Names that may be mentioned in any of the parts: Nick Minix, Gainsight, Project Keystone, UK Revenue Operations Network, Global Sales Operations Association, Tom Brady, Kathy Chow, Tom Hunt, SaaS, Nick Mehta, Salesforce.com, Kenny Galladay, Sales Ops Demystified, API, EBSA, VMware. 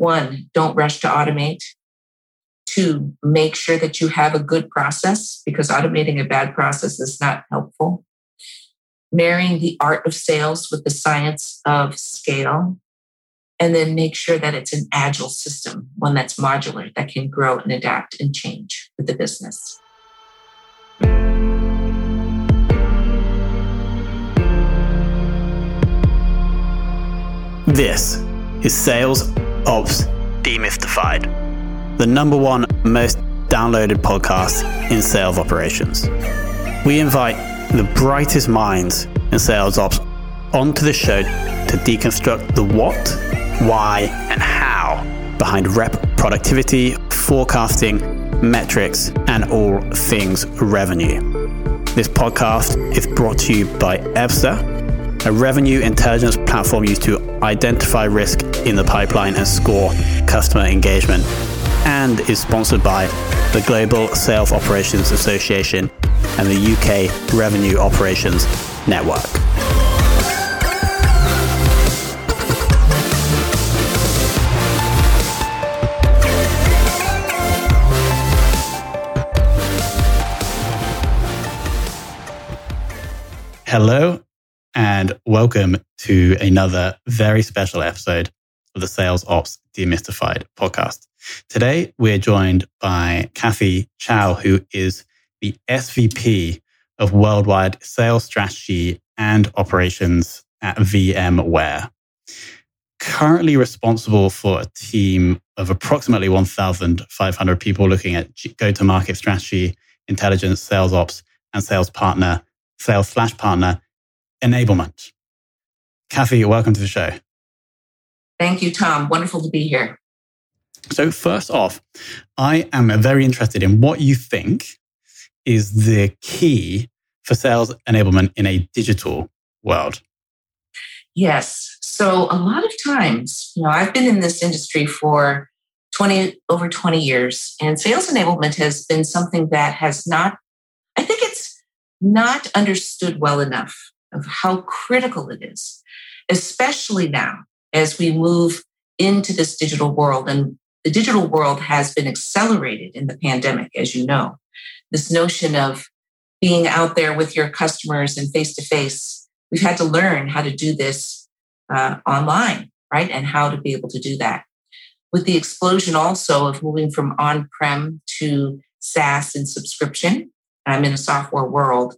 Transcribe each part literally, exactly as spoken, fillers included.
One, don't rush to automate. Two, make sure that you have a good process, because automating a bad process is not helpful. Marrying the art of sales with the science of scale. And then make sure that it's an agile system, one that's modular, that can grow and adapt and change with the business. This is Sales Ops Demystified, the number one most downloaded podcast in sales operations. We invite the brightest minds in sales ops onto the show to deconstruct the what, why, and how behind rep productivity, forecasting, metrics, and all things revenue. This podcast is brought to you by EBSA, a revenue intelligence platform used to identify risk in the pipeline and score customer engagement, and is sponsored by the Global Sales Operations Association and the U K Revenue Operations Network. Hello, and welcome to another very special episode of the Sales Ops Demystified podcast. Today, we're joined by Kathy Chow, who is the S V P of Worldwide Sales Strategy and Operations at VMware. Currently responsible for a team of approximately fifteen hundred people looking at go-to-market strategy, intelligence, sales ops, and sales partner, sales slash partner, enablement. Kathy, welcome to the show. Thank you, Tom. Wonderful to be here. So first off, I am very interested in what you think is the key for sales enablement in a digital world. Yes. So a lot of times, you know, I've been in this industry for twenty over twenty years, and sales enablement has been something that has not, I think it's not understood well enough, of how critical it is, especially now as we move into this digital world. And the digital world has been accelerated in the pandemic, as you know. This notion of being out there with your customers and face-to-face, we've had to learn how to do this uh, online, right? And how to be able to do that. With the explosion also of moving from on-prem to SaaS and subscription, I'm in a software world,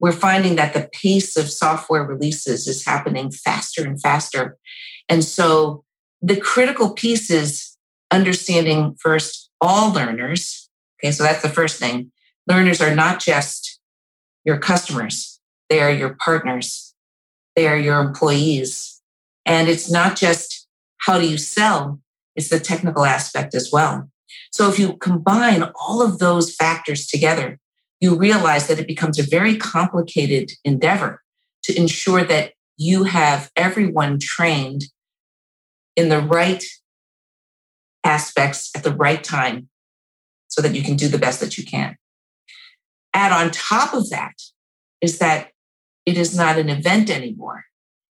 we're finding that the pace of software releases is happening faster and faster. And so the critical piece is understanding first all learners. Okay, so that's the first thing. Learners are not just your customers. They are your partners. They are your employees. And it's not just how do you sell, it's the technical aspect as well. So if you combine all of those factors together, you realize that it becomes a very complicated endeavor to ensure that you have everyone trained in the right aspects at the right time so that you can do the best that you can. Add on top of that is that it is not an event anymore.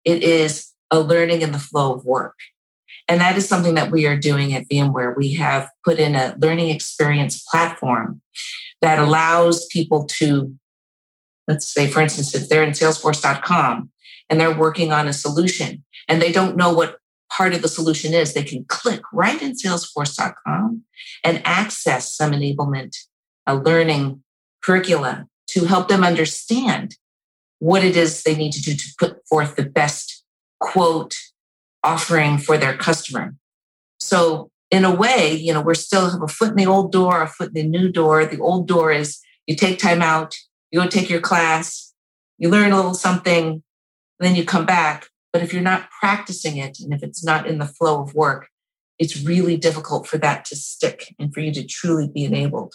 It is a learning in the flow of work. And that is something that we are doing at VMware. We have put in a learning experience platform that allows people to, let's say, for instance, if they're in Salesforce dot com and they're working on a solution and they don't know what part of the solution is, they can click right in Salesforce dot com and access some enablement, a learning curricula to help them understand what it is they need to do to put forth the best quote offering for their customer. So in a way, you know, we're still have a foot in the old door, a foot in the new door. The old door is you take time out, you go take your class, you learn a little something, then you come back. But if you're not practicing it, and if it's not in the flow of work, it's really difficult for that to stick and for you to truly be enabled.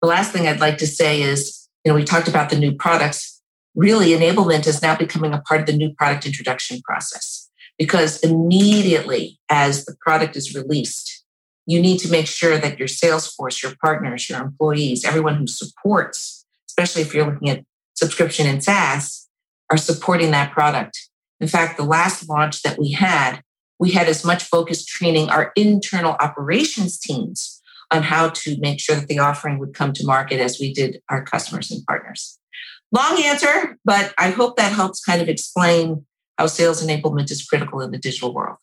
The last thing I'd like to say is, you know, we talked about the new products. Really, enablement is now becoming a part of the new product introduction process, because immediately as the product is released, you need to make sure that your sales force, your partners, your employees, everyone who supports, especially if you're looking at subscription and SaaS, are supporting that product. In fact, the last launch that we had, we had as much focus training our internal operations teams on how to make sure that the offering would come to market as we did our customers and partners. Long answer, but I hope that helps kind of explain how sales enablement is critical in the digital world.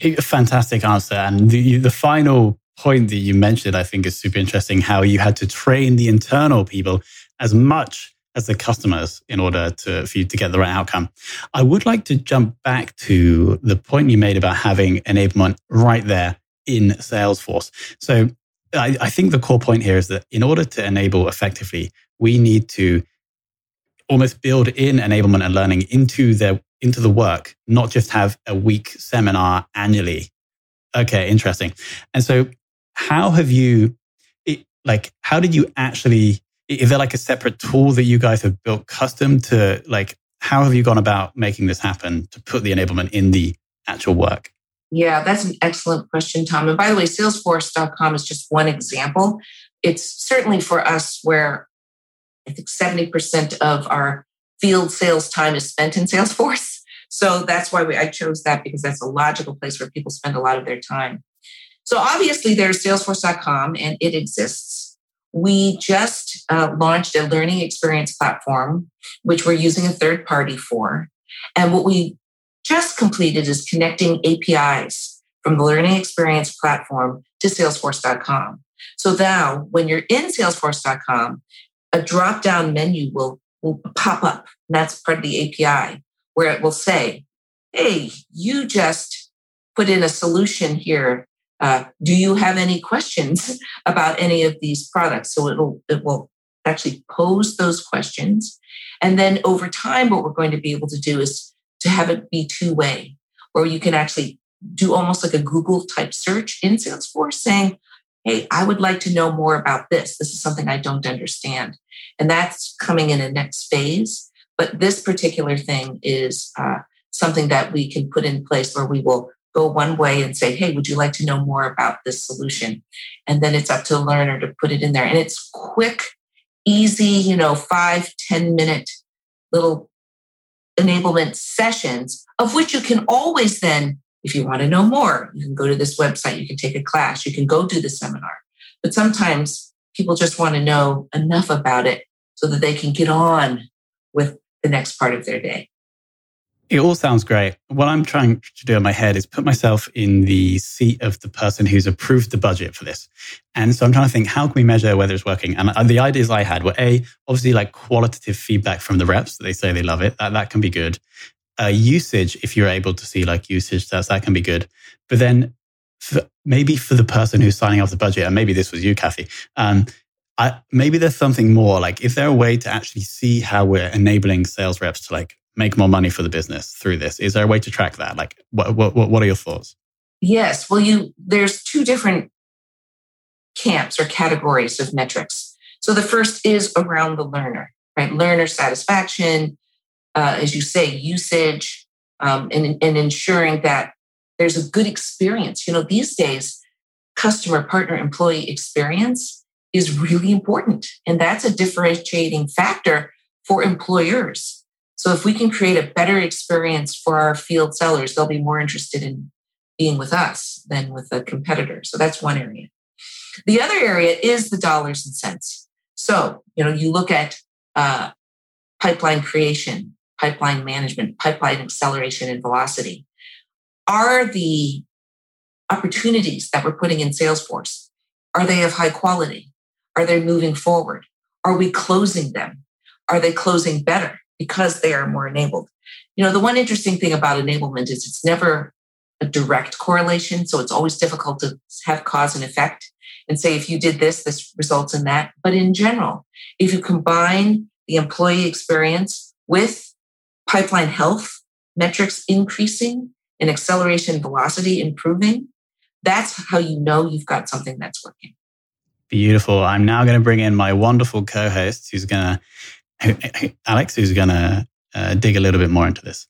Fantastic answer. And the, the final point that you mentioned, I think, is super interesting, how you had to train the internal people as much as the customers in order to, for you to get the right outcome. I would like to jump back to the point you made about having enablement right there in Salesforce. So I, I think the core point here is that in order to enable effectively, we need to almost build in enablement and learning into the, into the work, not just have a week seminar annually. Okay, interesting. And so how have you, it, like, how did you actually... Is there like a separate tool that you guys have built custom to, like, how have you gone about making this happen to put the enablement in the actual work? Yeah, that's an excellent question, Tom. And by the way, Salesforce dot com is just one example. It's certainly for us where I think seventy percent of our field sales time is spent in Salesforce. So that's why we, I chose that, because that's a logical place where people spend a lot of their time. So obviously there's Salesforce dot com and it exists. We just uh, launched a learning experience platform, which we're using a third party for. And what we just completed is connecting A P Is from the learning experience platform to Salesforce dot com. So now when you're in Salesforce dot com, a drop-down menu will, will pop up. And that's part of the A P I, where it will say, hey, you just put in a solution here. Uh, do you have any questions about any of these products? So it'll, it will actually pose those questions. And then over time, what we're going to be able to do is to have it be two-way, where you can actually do almost like a Google type search in Salesforce saying, hey, I would like to know more about this. This is something I don't understand. And that's coming in the next phase. But this particular thing is uh, something that we can put in place where we will go one way and say, hey, would you like to know more about this solution? And then it's up to the learner to put it in there. And it's quick, easy, you know, five, ten minute little enablement sessions, of which you can always then, if you want to know more, you can go to this website, you can take a class, you can go do the seminar. But sometimes people just want to know enough about it so that they can get on with the next part of their day. It all sounds great. What I'm trying to do in my head is put myself in the seat of the person who's approved the budget for this. And so I'm trying to think, how can we measure whether it's working? And the ideas I had were, A, obviously like qualitative feedback from the reps that they say they love it. That, that can be good. Uh, usage, if you're able to see like usage stats, that can be good. But then for, maybe for the person who's signing off the budget, and maybe this was you, Kathy, um, I, maybe there's something more. Like, is there a way to actually see how we're enabling sales reps to like make more money for the business through this? Is there a way to track that? Like, what what what are your thoughts? Yes. Well, you there's two different camps or categories of metrics. So the first is around the learner, right? Learner satisfaction, uh, as you say, usage, um, and, and ensuring that there's a good experience. You know, these days, customer, partner, employee experience is really important. And that's a differentiating factor for employers. So if we can create a better experience for our field sellers, they'll be more interested in being with us than with a competitor. So that's one area. The other area is the dollars and cents. So, you know, you look at uh, pipeline creation, pipeline management, pipeline acceleration and velocity. Are the opportunities that we're putting in Salesforce, are they of high quality? Are they moving forward? Are we closing them? Are they closing better because they are more enabled? You know, the one interesting thing about enablement is it's never a direct correlation. So it's always difficult to have cause and effect and say, if you did this, this results in that. But in general, if you combine the employee experience with pipeline health, metrics increasing and acceleration velocity improving, that's how you know you've got something that's working. Beautiful. I'm now going to bring in my wonderful co-host, who's going to, Alex, who's going to uh, dig a little bit more into this.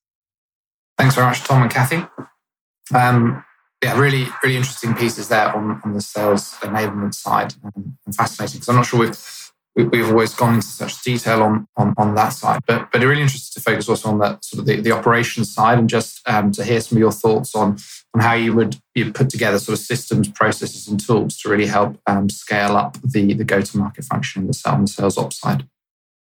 Thanks very much, Tom and Kathy. Um, yeah, really, really interesting pieces there on, on the sales enablement side. Um, and fascinating, because I'm not sure we've, we, we've always gone into such detail on, on, on that side, but but really interested to focus also on that sort of the, the operations side, and just um, to hear some of your thoughts on on how you would you put together sort of systems, processes, and tools to really help um, scale up the the go-to-market function in the sales and sales ops side.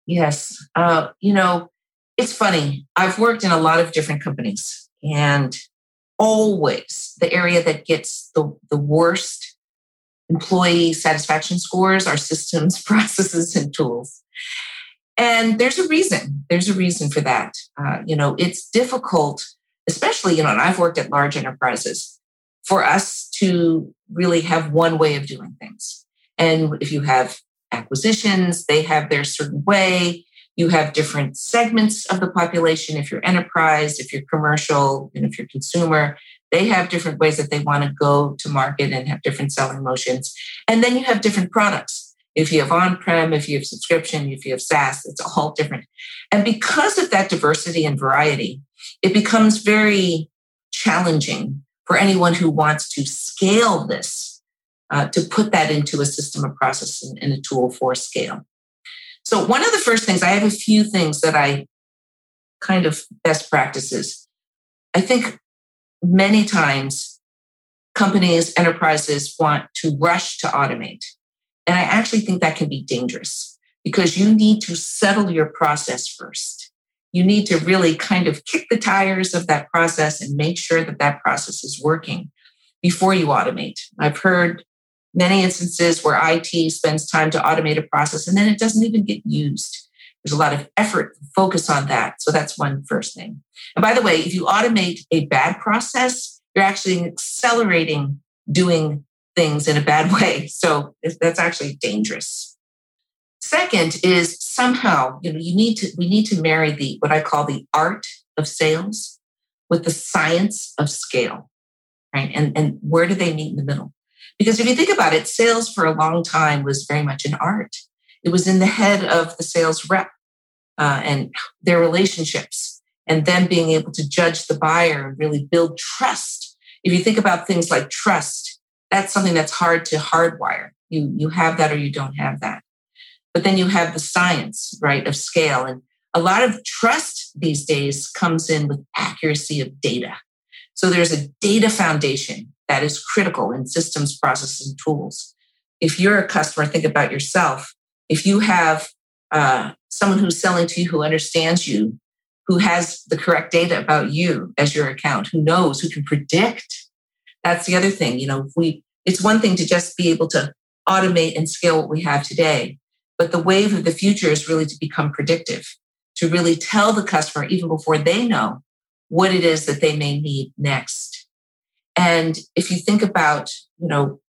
Yes, uh, you know, it's funny. I've worked in a lot of different companies, and always the area that gets the, the worst employee satisfaction scores are systems, processes, and tools. And there's a reason. There's a reason for that. Uh, you know, it's difficult, especially, you know, and I've worked at large enterprises, for us to really have one way of doing things. And if you have acquisitions, they have their certain way. You have different segments of the population. If you're enterprise, if you're commercial, and if you're consumer, they have different ways that they want to go to market and have different selling motions. And then you have different products. If you have on-prem, if you have subscription, if you have SaaS, it's all different. And because of that diversity and variety, it becomes very challenging for anyone who wants to scale this, uh, to put that into a system of process and, and a tool for scale. So one of the first things, I have a few things that I kind of best practices. I think many times companies, enterprises want to rush to automate. And I actually think that can be dangerous, because you need to settle your process first. You need to really kind of kick the tires of that process and make sure that that process is working before you automate. I've heard many instances where I T spends time to automate a process and then it doesn't even get used. There's a lot of effort and focus on that. So that's one first thing. And by the way, if you automate a bad process, you're actually accelerating doing things in a bad way. So that's actually dangerous. Second is somehow, you know, you need to, we need to marry the, what I call the art of sales with the science of scale, right? And, and where do they meet in the middle? Because if you think about it, sales for a long time was very much an art. It was in the head of the sales rep uh, and their relationships, and then being able to judge the buyer and really build trust. If you think about things like trust, that's something that's hard to hardwire. You, you have that or you don't have that. But then you have the science, right, of scale. And a lot of trust these days comes in with accuracy of data. So there's a data foundation that is critical in systems, processes, and tools. If you're a customer, think about yourself. If you have uh, someone who's selling to you who understands you, who has the correct data about you as your account, who knows, who can predict, that's the other thing. You know, if we it's one thing to just be able to automate and scale what we have today, but the wave of the future is really to become predictive, to really tell the customer even before they know what it is that they may need next. And if you think about, you know,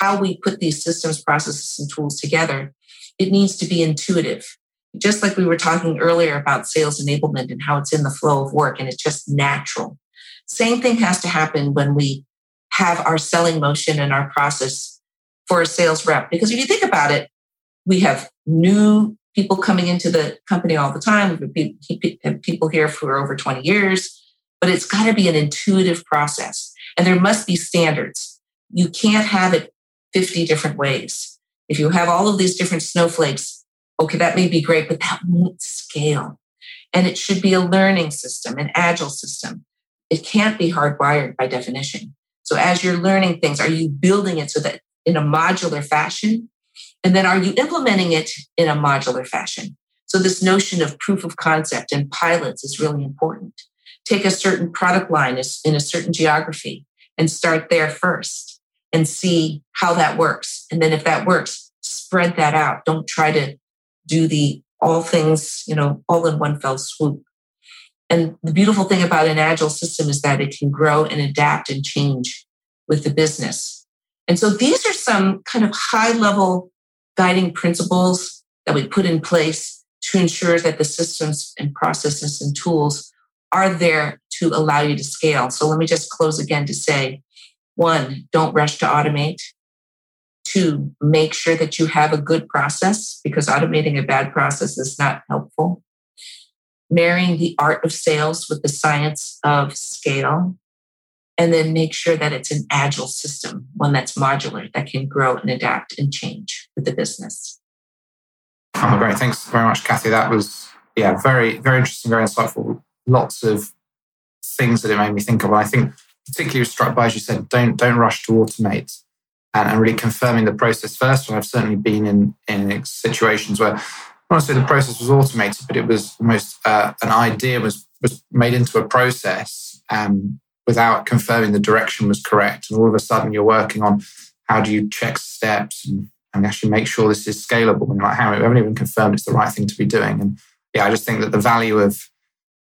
how we put these systems, processes, and tools together, it needs to be intuitive. Just like we were talking earlier about sales enablement and how it's in the flow of work and it's just natural. Same thing has to happen when we have our selling motion and our process for a sales rep. Because if you think about it, we have new people coming into the company all the time. We have people here for over twenty years. But it's got to be an intuitive process. And there must be standards. You can't have it fifty different ways. If you have all of these different snowflakes, okay, that may be great, but that won't scale. And it should be a learning system, an agile system. It can't be hardwired by definition. So as you're learning things, are you building it so that in a modular fashion? And then are you implementing it in a modular fashion? So this notion of proof of concept and pilots is really important. Take a certain product line in a certain geography and start there first and see how that works. And then if that works, spread that out. Don't try to do the all things, you know, all in one fell swoop. And the beautiful thing about an agile system is that it can grow and adapt and change with the business. And so these are some kind of high level guiding principles that we put in place to ensure that the systems and processes and tools are there to allow you to scale. So let me just close again to say, one, don't rush to automate. Two, make sure that you have a good process, because automating a bad process is not helpful. Marrying the art of sales with the science of scale. And then make sure that it's an agile system, one that's modular, that can grow and adapt and change with the business. Oh, great. Thanks very much, Kathy. That was, yeah, very, very interesting, very insightful. Lots of things that it made me think of. I think particularly struck by, as you said, don't don't rush to automate, and, and really confirming the process first. And I've certainly been in, in situations where, honestly, the process was automated, but it was almost uh, an idea was, was made into a process um, without confirming the direction was correct. And all of a sudden you're working on how do you check steps and, and actually make sure this is scalable. And like, how we haven't even confirmed it's the right thing to be doing. And yeah, I just think that the value of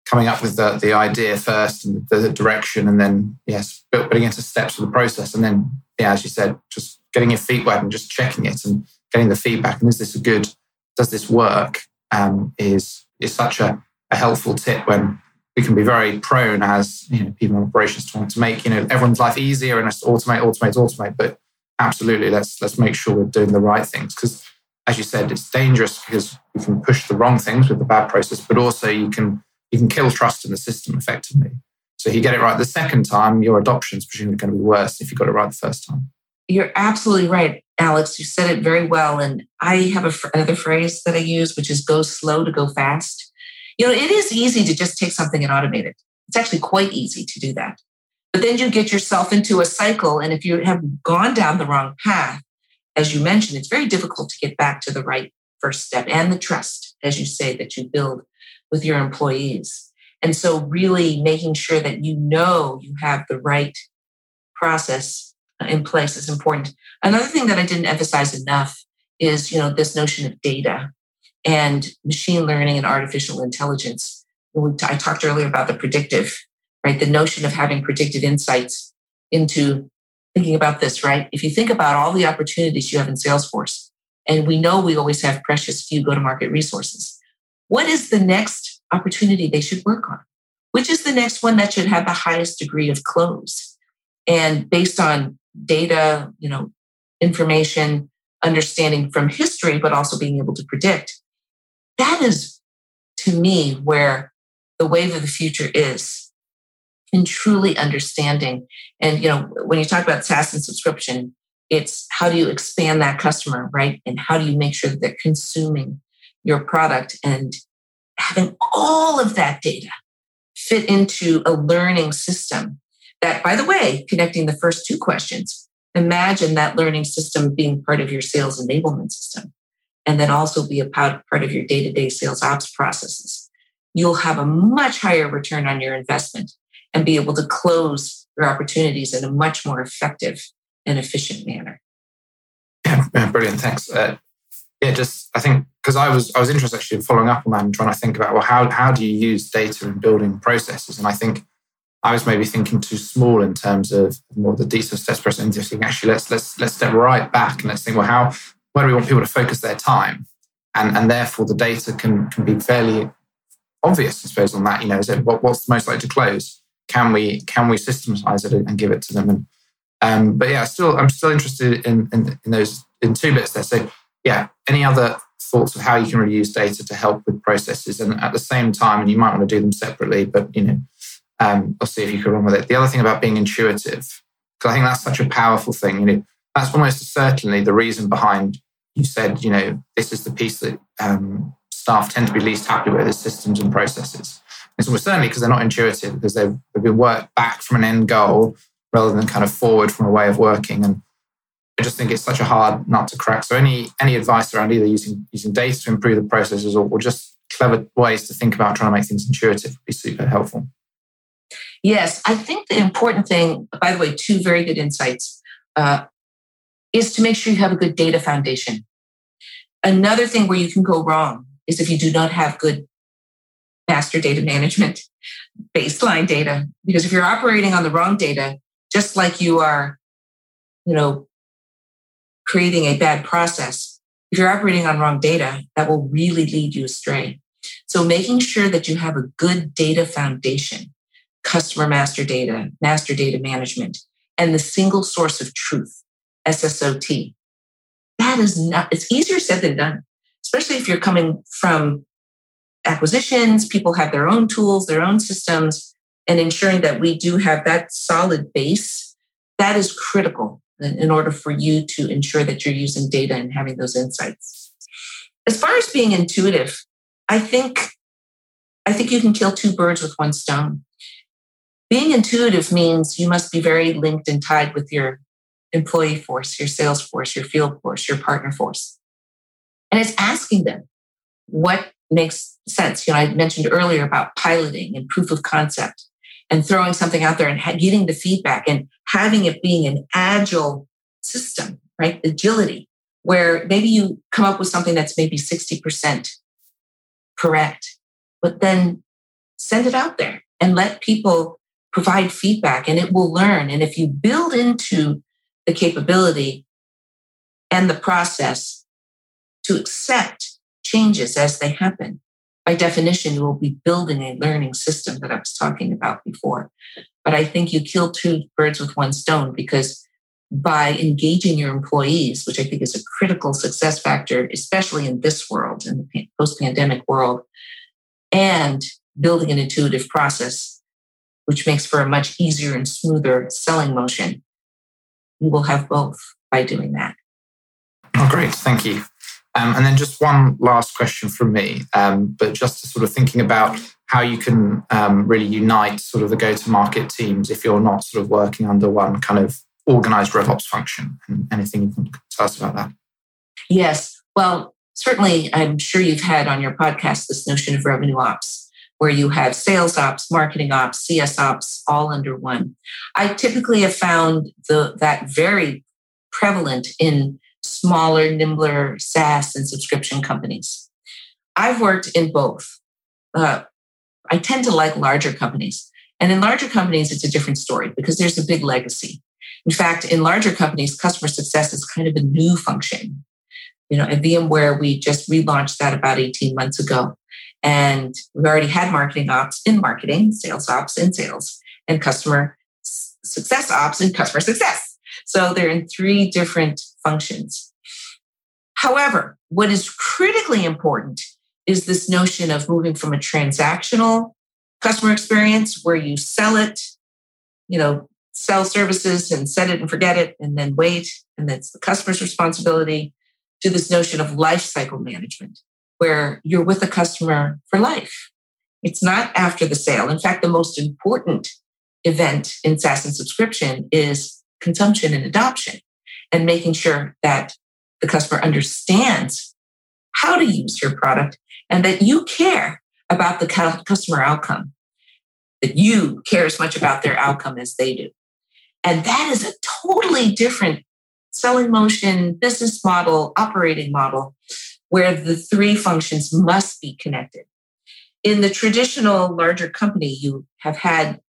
coming up with the, the idea first and the, the direction, and then, yes, putting into steps of the process. And then, yeah, as you said, just getting your feet wet and just checking it and getting the feedback. And is this a good, does this work? Um, is is such a, a helpful tip when we can be very prone as, you know, people in operations trying to make, you know, everyone's life easier and just automate, automate, automate. But absolutely, let's let's make sure we're doing the right things. Because as you said, it's dangerous because you can push the wrong things with the bad process, but also you can you can kill trust in the system effectively. So if you get it right the second time, your adoption is presumably going to be worse if you got it right the first time. You're absolutely right, Alex. You said it very well. And I have a, another phrase that I use, which is go slow to go fast. You know, it is easy to just take something and automate it. It's actually quite easy to do that. But then you get yourself into a cycle. And if you have gone down the wrong path, as you mentioned, it's very difficult to get back to the right first step and the trust, as you say, that you build with your employees. And so really making sure that you know you have the right process in place is important. Another thing that I didn't emphasize enough is, you know, this notion of data and machine learning and artificial intelligence. I talked earlier about the predictive, right? The notion of having predicted insights into thinking about this, right? If you think about all the opportunities you have in Salesforce, and we know we always have precious few go-to-market resources, what is the next opportunity they should work on? Which is the next one that should have the highest degree of close? And based on data, you know, information, understanding from history, but also being able to predict, that is, to me, where the wave of the future is in truly understanding. And, you know, when you talk about SaaS and subscription, it's how do you expand that customer, right? And how do you make sure that they're consuming your product, and having all of that data fit into a learning system that, by the way, connecting the first two questions, imagine that learning system being part of your sales enablement system, and then also be a part of your day-to-day sales ops processes. You'll have a much higher return on your investment and be able to close your opportunities in a much more effective and efficient manner. Yeah, brilliant. Thanks. Uh, yeah, just, I think, because I was I was interested actually in following up on that and trying to think about, well, how, how do you use data in building processes? And I think I was maybe thinking too small in terms of more the detailed steps process, and just thinking, actually, let's let's let's step right back and let's think, well, how where do we want people to focus their time? And and therefore the data can can be fairly obvious, I suppose, on that. You know, is it what, what's most likely to close? Can we can we systematize it and give it to them? And um, but yeah, still I'm still interested in, in in those in two bits there. So yeah, any other thoughts of how you can really use data to help with processes, and at the same time, and you might want to do them separately, but you know, um, I'll see if you can run with it. The other thing about being intuitive, because I think that's such a powerful thing. You know, that's almost certainly the reason behind you said, you know, this is the piece that um, staff tend to be least happy with, is systems and processes. It's almost certainly because they're not intuitive, because they've, they've been worked back from an end goal rather than kind of forward from a way of working. And I just think it's such a hard nut to crack. So any any advice around either using using data to improve the processes, or, or just clever ways to think about trying to make things intuitive would be super helpful. Yes, I think the important thing, by the way, two very good insights, uh, is to make sure you have a good data foundation. Another thing where you can go wrong is if you do not have good master data management, baseline data. Because if you're operating on the wrong data, just like you are, you know, creating a bad process, if you're operating on wrong data, that will really lead you astray. So making sure that you have a good data foundation, customer master data, master data management, and the single source of truth, S S O T. That is not, it's easier said than done, especially if you're coming from acquisitions, people have their own tools, their own systems, and ensuring that we do have that solid base, that is critical in order for you to ensure that you're using data and having those insights. As far as being intuitive, I think, I think you can kill two birds with one stone. Being intuitive means you must be very linked and tied with your employee force, your sales force, your field force, your partner force. And it's asking them what makes sense. You know, I mentioned earlier about piloting and proof of concept and throwing something out there and getting the feedback and having it being an agile system, right? Agility, where maybe you come up with something that's maybe sixty percent correct, but then send it out there and let people provide feedback and it will learn. And if you build into the capability and the process to accept changes as they happen, by definition, you will be building a learning system that I was talking about before. But I think you kill two birds with one stone, because by engaging your employees, which I think is a critical success factor, especially in this world, in the post-pandemic world, and building an intuitive process, which makes for a much easier and smoother selling motion, you will have both by doing that. Oh, great. Thank you. Um, and then just one last question from me, um, but just to sort of thinking about how you can um, really unite sort of the go-to-market teams if you're not sort of working under one kind of organized RevOps function, and anything you can tell us about that? Yes. Well, certainly I'm sure you've had on your podcast this notion of revenue ops, where you have sales ops, marketing ops, C S ops, all under one. I typically have found the, that very prevalent in smaller, nimbler SaaS and subscription companies. I've worked in both. Uh, I tend to like larger companies. And in larger companies, it's a different story because there's a big legacy. In fact, in larger companies, customer success is kind of a new function. You know, at VMware, we just relaunched that about eighteen months ago. And we already had marketing ops in marketing, sales ops in sales, and customer success ops in customer success. So they're in three different functions. However, what is critically important is this notion of moving from a transactional customer experience where you sell it, you know, sell services and set it and forget it and then wait, and that's the customer's responsibility, to this notion of lifecycle management, where you're with a customer for life. It's not after the sale. In fact, the most important event in SaaS and subscription is consumption and adoption, and making sure that the customer understands how to use your product and that you care about the customer outcome, that you care as much about their outcome as they do. And that is a totally different selling motion, business model, operating model, where the three functions must be connected. In the traditional larger company, you have had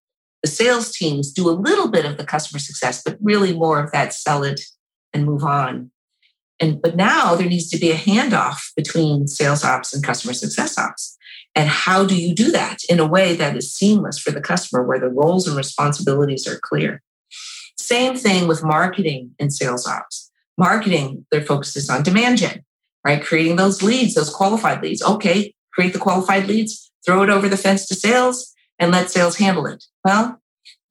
the sales teams do a little bit of the customer success, but really more of that sell it and move on. And but now there needs to be a handoff between sales ops and customer success ops. And how do you do that in a way that is seamless for the customer, where the roles and responsibilities are clear? Same thing with marketing and sales ops. Marketing, their focus is on demand gen, right? Creating those leads, those qualified leads. Okay, create the qualified leads, throw it over the fence to sales, and let sales handle it. Well,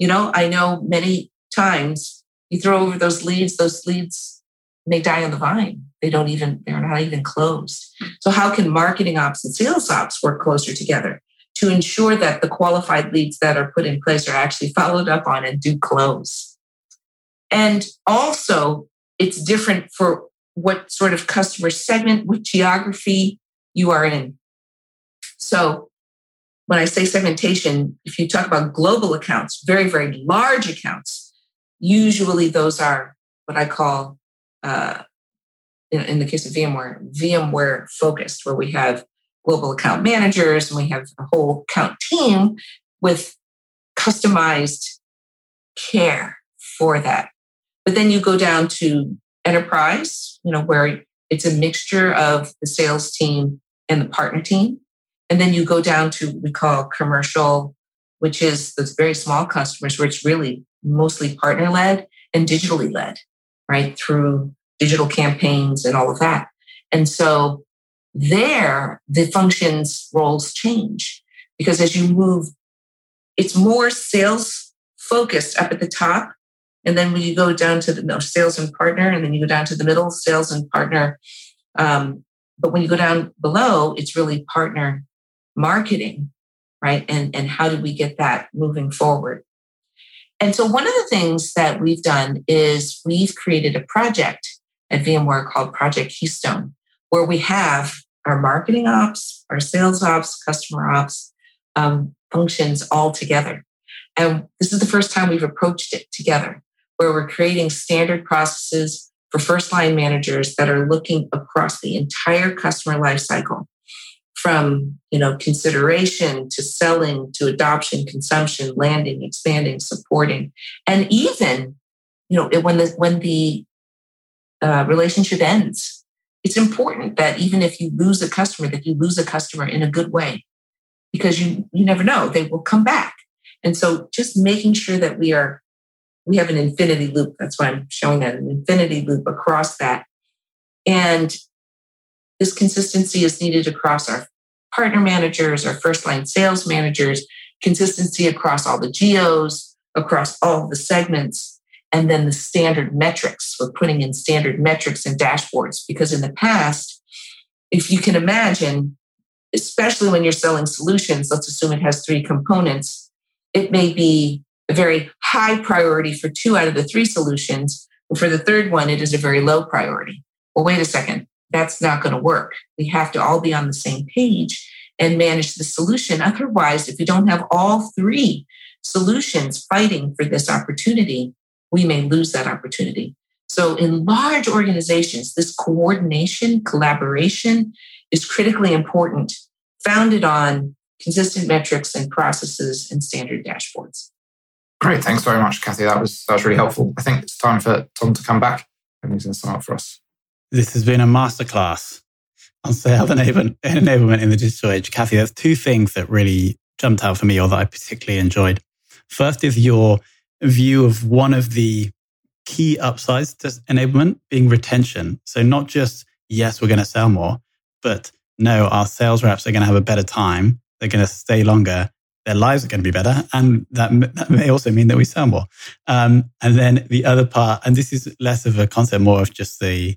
you know, I know many times you throw over those leads, those leads may die on the vine. They don't even, they're not even closed. So how can marketing ops and sales ops work closer together to ensure that the qualified leads that are put in place are actually followed up on and do close? And also, it's different for what sort of customer segment, what geography you are in. So when I say segmentation, if you talk about global accounts, very, very large accounts, usually those are what I call, uh, in, in the case of VMware, VMware focused, where we have global account managers and we have a whole account team with customized care for that. But then you go down to enterprise, you know, where it's a mixture of the sales team and the partner team. And then you go down to what we call commercial, which is those very small customers where it's really mostly partner-led and digitally led, right? Through digital campaigns and all of that. And so there, the functions roles change because as you move, it's more sales focused up at the top. And then when you go down to the no, sales and partner, and then you go down to the middle, sales and partner. Um, but when you go down below, it's really partner marketing, right? And, and how do we get that moving forward? And so one of the things that we've done is we've created a project at VMware called Project Keystone, where we have our marketing ops, our sales ops, customer ops um, functions all together. And this is the first time we've approached it together, where we're creating standard processes for first-line managers that are looking across the entire customer lifecycle, from you know consideration to selling to adoption, consumption, landing, expanding, supporting, and even you know when the when the uh, relationship ends, it's important that even if you lose a customer, that you lose a customer in a good way, because you you never know, they will come back. And so, just making sure that we are. We have an infinity loop. That's why I'm showing that, an infinity loop across that. And this consistency is needed across our partner managers, our first-line sales managers, consistency across all the geos, across all the segments, and then the standard metrics. We're putting in standard metrics and dashboards because in the past, if you can imagine, especially when you're selling solutions, let's assume it has three components, it may be a very high priority for two out of the three solutions. And for the third one, it is a very low priority. Well, wait a second. That's not going to work. We have to all be on the same page and manage the solution. Otherwise, if we don't have all three solutions fighting for this opportunity, we may lose that opportunity. So in large organizations, this coordination, collaboration is critically important, founded on consistent metrics and processes and standard dashboards. Great. Thanks very much, Kathy. That was, that was really helpful. I think it's time for Tom to come back and he's going to sum up for us. This has been a masterclass on sales enablement, enablement in the digital age. Kathy, there's two things that really jumped out for me or that I particularly enjoyed. First is your view of one of the key upsides to enablement being retention. So not just, yes, we're going to sell more, but no, our sales reps are going to have a better time. They're going to stay longer. Their lives are going to be better. And that, that may also mean that we sell more. Um, and then the other part, and this is less of a concept, more of just the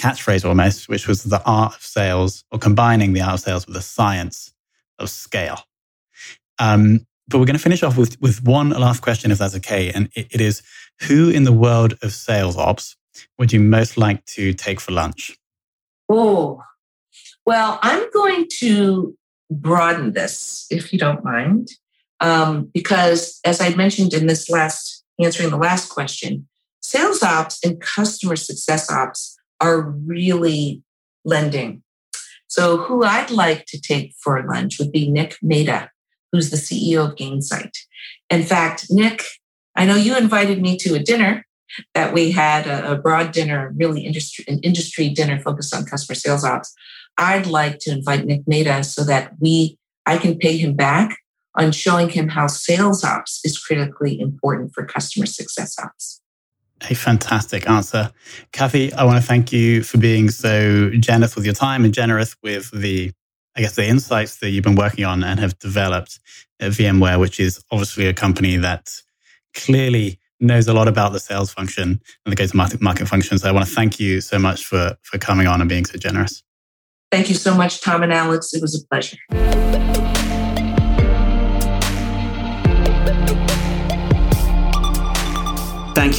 catchphrase almost, which was the art of sales or combining the art of sales with the science of scale. Um, but we're going to finish off with, with one last question, if that's okay. And it, it is, who in the world of sales ops would you most like to take for lunch? Oh, well, I'm going to broaden this, if you don't mind, um, because as I mentioned in this last, answering the last question, sales ops and customer success ops are really lending. So who I'd like to take for lunch would be Nick Mehta, who's the C E O of Gainsight. In fact, Nick, I know you invited me to a dinner that we had, a, a broad dinner, really industry, an industry dinner focused on customer sales ops. I'd like to invite Nick Mehta so that we, I can pay him back on showing him how sales ops is critically important for customer success ops. A fantastic answer. Kathy, I want to thank you for being so generous with your time and generous with the, I guess, the insights that you've been working on and have developed at VMware, which is obviously a company that clearly knows a lot about the sales function and the go-to-market function. So I want to thank you so much for, for coming on and being so generous. Thank you so much, Tom and Alex. It was a pleasure. Thank